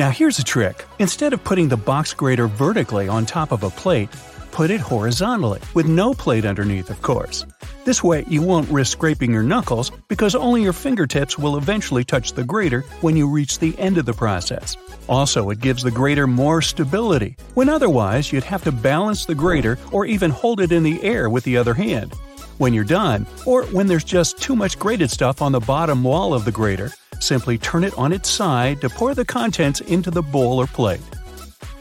Now here's a trick. Instead of putting the box grater vertically on top of a plate, put it horizontally, with no plate underneath, of course. This way, you won't risk scraping your knuckles because only your fingertips will eventually touch the grater when you reach the end of the process. Also, it gives the grater more stability, when otherwise you'd have to balance the grater or even hold it in the air with the other hand. When you're done, or when there's just too much grated stuff on the bottom wall of the grater, simply turn it on its side to pour the contents into the bowl or plate.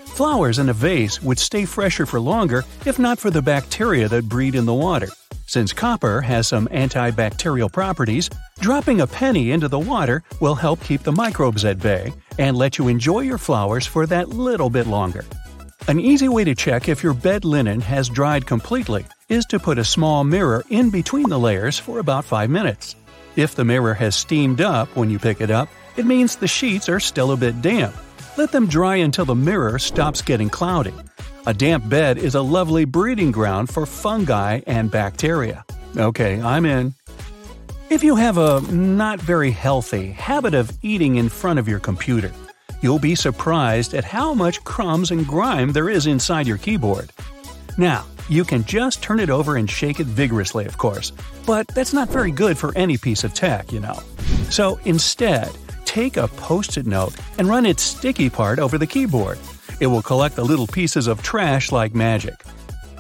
Flowers in a vase would stay fresher for longer if not for the bacteria that breed in the water. Since copper has some antibacterial properties, dropping a penny into the water will help keep the microbes at bay and let you enjoy your flowers for that little bit longer. An easy way to check if your bed linen has dried completely is to put a small mirror in between the layers for about 5 minutes. If the mirror has steamed up when you pick it up, it means the sheets are still a bit damp. Let them dry until the mirror stops getting cloudy. A damp bed is a lovely breeding ground for fungi and bacteria. Okay, I'm in. If you have a not very healthy habit of eating in front of your computer, you'll be surprised at how much crumbs and grime there is inside your keyboard. Now, you can just turn it over and shake it vigorously, of course, but that's not very good for any piece of tech, you know. So instead, take a Post-it note and run its sticky part over the keyboard. It will collect the little pieces of trash like magic.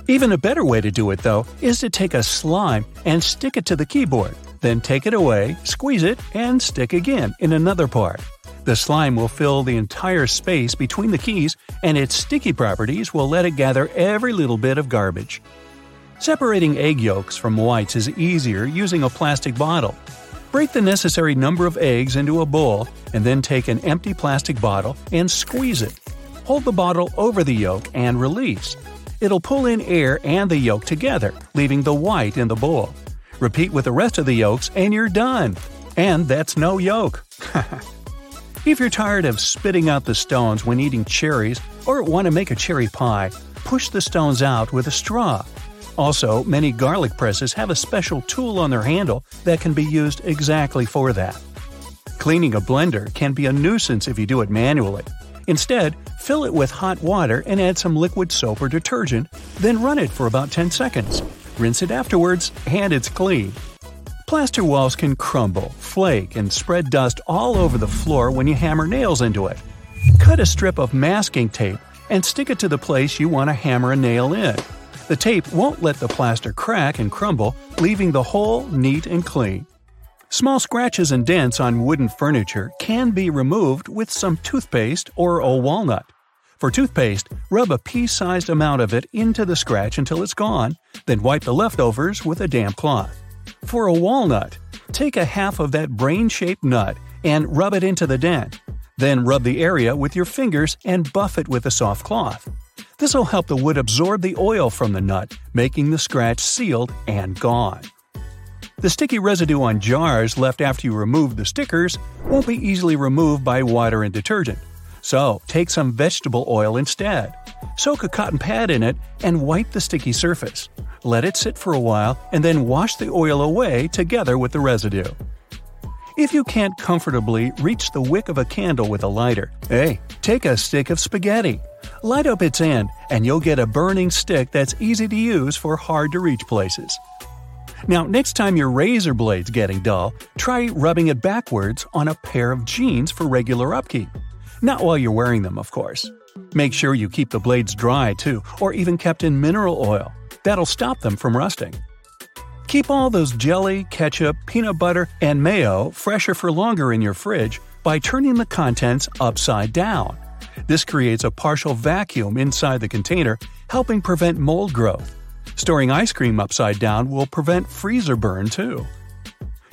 Even a better way to do it, though, is to take a slime and stick it to the keyboard, then take it away, squeeze it, and stick again in another part. The slime will fill the entire space between the keys, and its sticky properties will let it gather every little bit of garbage. Separating egg yolks from whites is easier using a plastic bottle. Break the necessary number of eggs into a bowl and then take an empty plastic bottle and squeeze it. Hold the bottle over the yolk and release. It'll pull in air and the yolk together, leaving the white in the bowl. Repeat with the rest of the yolks and you're done. And that's no yolk. If you're tired of spitting out the stones when eating cherries or want to make a cherry pie, push the stones out with a straw. Also, many garlic presses have a special tool on their handle that can be used exactly for that. Cleaning a blender can be a nuisance if you do it manually. Instead, fill it with hot water and add some liquid soap or detergent, then run it for about 10 seconds. Rinse it afterwards, and it's clean. Plaster walls can crumble, flake, and spread dust all over the floor when you hammer nails into it. Cut a strip of masking tape and stick it to the place you want to hammer a nail in. The tape won't let the plaster crack and crumble, leaving the hole neat and clean. Small scratches and dents on wooden furniture can be removed with some toothpaste or a walnut. For toothpaste, rub a pea-sized amount of it into the scratch until it's gone, then wipe the leftovers with a damp cloth. For a walnut, take a half of that brain-shaped nut and rub it into the dent. Then rub the area with your fingers and buff it with a soft cloth. This will help the wood absorb the oil from the nut, making the scratch sealed and gone. The sticky residue on jars left after you remove the stickers won't be easily removed by water and detergent. So, take some vegetable oil instead. Soak a cotton pad in it and wipe the sticky surface. Let it sit for a while and then wash the oil away together with the residue. If you can't comfortably reach the wick of a candle with a lighter, hey, take a stick of spaghetti. Light up its end, and you'll get a burning stick that's easy to use for hard-to-reach places. Now, next time your razor blade's getting dull, try rubbing it backwards on a pair of jeans for regular upkeep. Not while you're wearing them, of course. Make sure you keep the blades dry, too, or even kept in mineral oil. That'll stop them from rusting. Keep all those jelly, ketchup, peanut butter, and mayo fresher for longer in your fridge by turning the contents upside down. This creates a partial vacuum inside the container, helping prevent mold growth. Storing ice cream upside down will prevent freezer burn, too.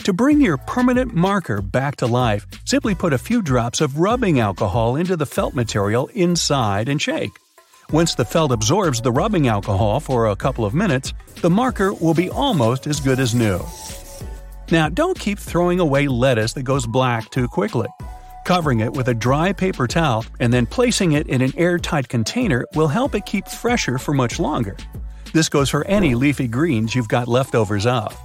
To bring your permanent marker back to life, simply put a few drops of rubbing alcohol into the felt material inside and shake. Once the felt absorbs the rubbing alcohol for a couple of minutes, the marker will be almost as good as new. Now, don't keep throwing away lettuce that goes black too quickly. Covering it with a dry paper towel and then placing it in an airtight container will help it keep fresher for much longer. This goes for any leafy greens you've got leftovers of.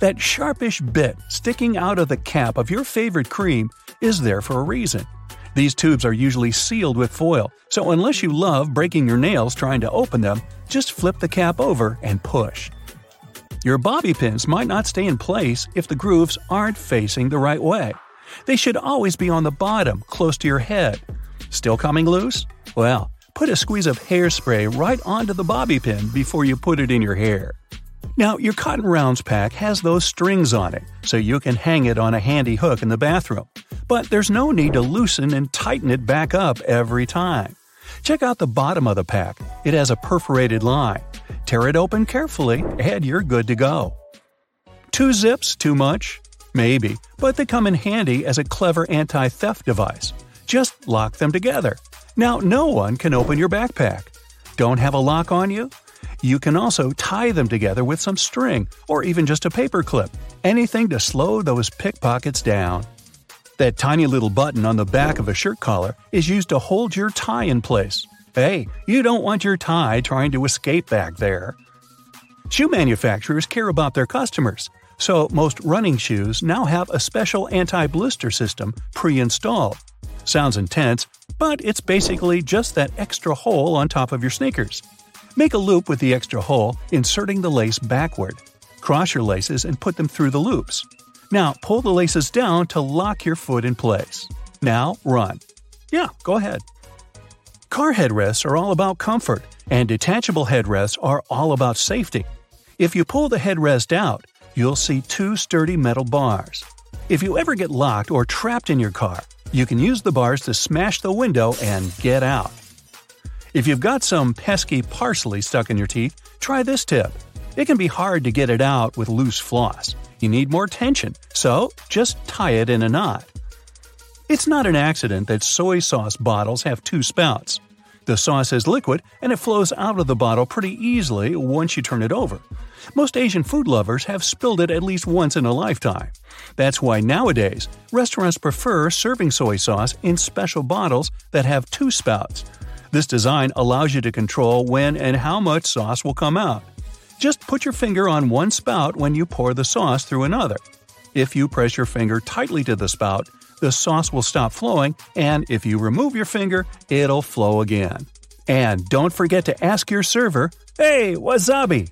That sharpish bit sticking out of the cap of your favorite cream is there for a reason. These tubes are usually sealed with foil, so unless you love breaking your nails trying to open them, just flip the cap over and push. Your bobby pins might not stay in place if the grooves aren't facing the right way. They should always be on the bottom, close to your head. Still coming loose? Well, put a squeeze of hairspray right onto the bobby pin before you put it in your hair. Now, your cotton rounds pack has those strings on it, so you can hang it on a handy hook in the bathroom. But there's no need to loosen and tighten it back up every time. Check out the bottom of the pack. It has a perforated line. Tear it open carefully, and you're good to go. 2 zips too much? Maybe, but they come in handy as a clever anti-theft device. Just lock them together. Now no one can open your backpack. Don't have a lock on you? You can also tie them together with some string or even just a paper clip, anything to slow those pickpockets down. That tiny little button on the back of a shirt collar is used to hold your tie in place. Hey, you don't want your tie trying to escape back there. Shoe manufacturers care about their customers, so most running shoes now have a special anti-blister system pre-installed. Sounds intense, but it's basically just that extra hole on top of your sneakers. Make a loop with the extra hole, inserting the lace backward. Cross your laces and put them through the loops. Now, pull the laces down to lock your foot in place. Now, run. Yeah, go ahead. Car headrests are all about comfort, and detachable headrests are all about safety. If you pull the headrest out, you'll see 2 sturdy metal bars. If you ever get locked or trapped in your car, you can use the bars to smash the window and get out. If you've got some pesky parsley stuck in your teeth, try this tip. It can be hard to get it out with loose floss. You need more tension, so just tie it in a knot. It's not an accident that soy sauce bottles have 2 spouts. The sauce is liquid and it flows out of the bottle pretty easily once you turn it over. Most Asian food lovers have spilled it at least once in a lifetime. That's why nowadays, restaurants prefer serving soy sauce in special bottles that have 2 spouts. This design allows you to control when and how much sauce will come out. Just put your finger on one spout when you pour the sauce through another. If you press your finger tightly to the spout, the sauce will stop flowing, and if you remove your finger, it'll flow again. And don't forget to ask your server, "Hey, wasabi!"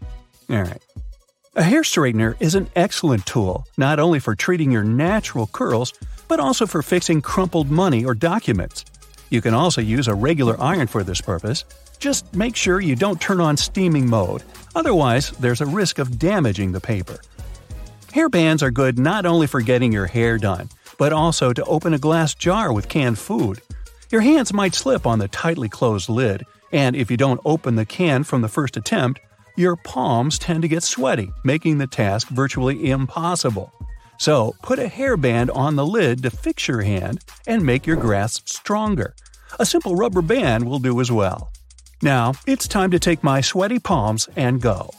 Alright. A hair straightener is an excellent tool, not only for treating your natural curls, but also for fixing crumpled money or documents. You can also use a regular iron for this purpose. Just make sure you don't turn on steaming mode, otherwise there's a risk of damaging the paper. Hair bands are good not only for getting your hair done, but also to open a glass jar with canned food. Your hands might slip on the tightly closed lid, and if you don't open the can from the first attempt, your palms tend to get sweaty, making the task virtually impossible. So, put a hairband on the lid to fix your hand and make your grasp stronger. A simple rubber band will do as well. Now, it's time to take my sweaty palms and go.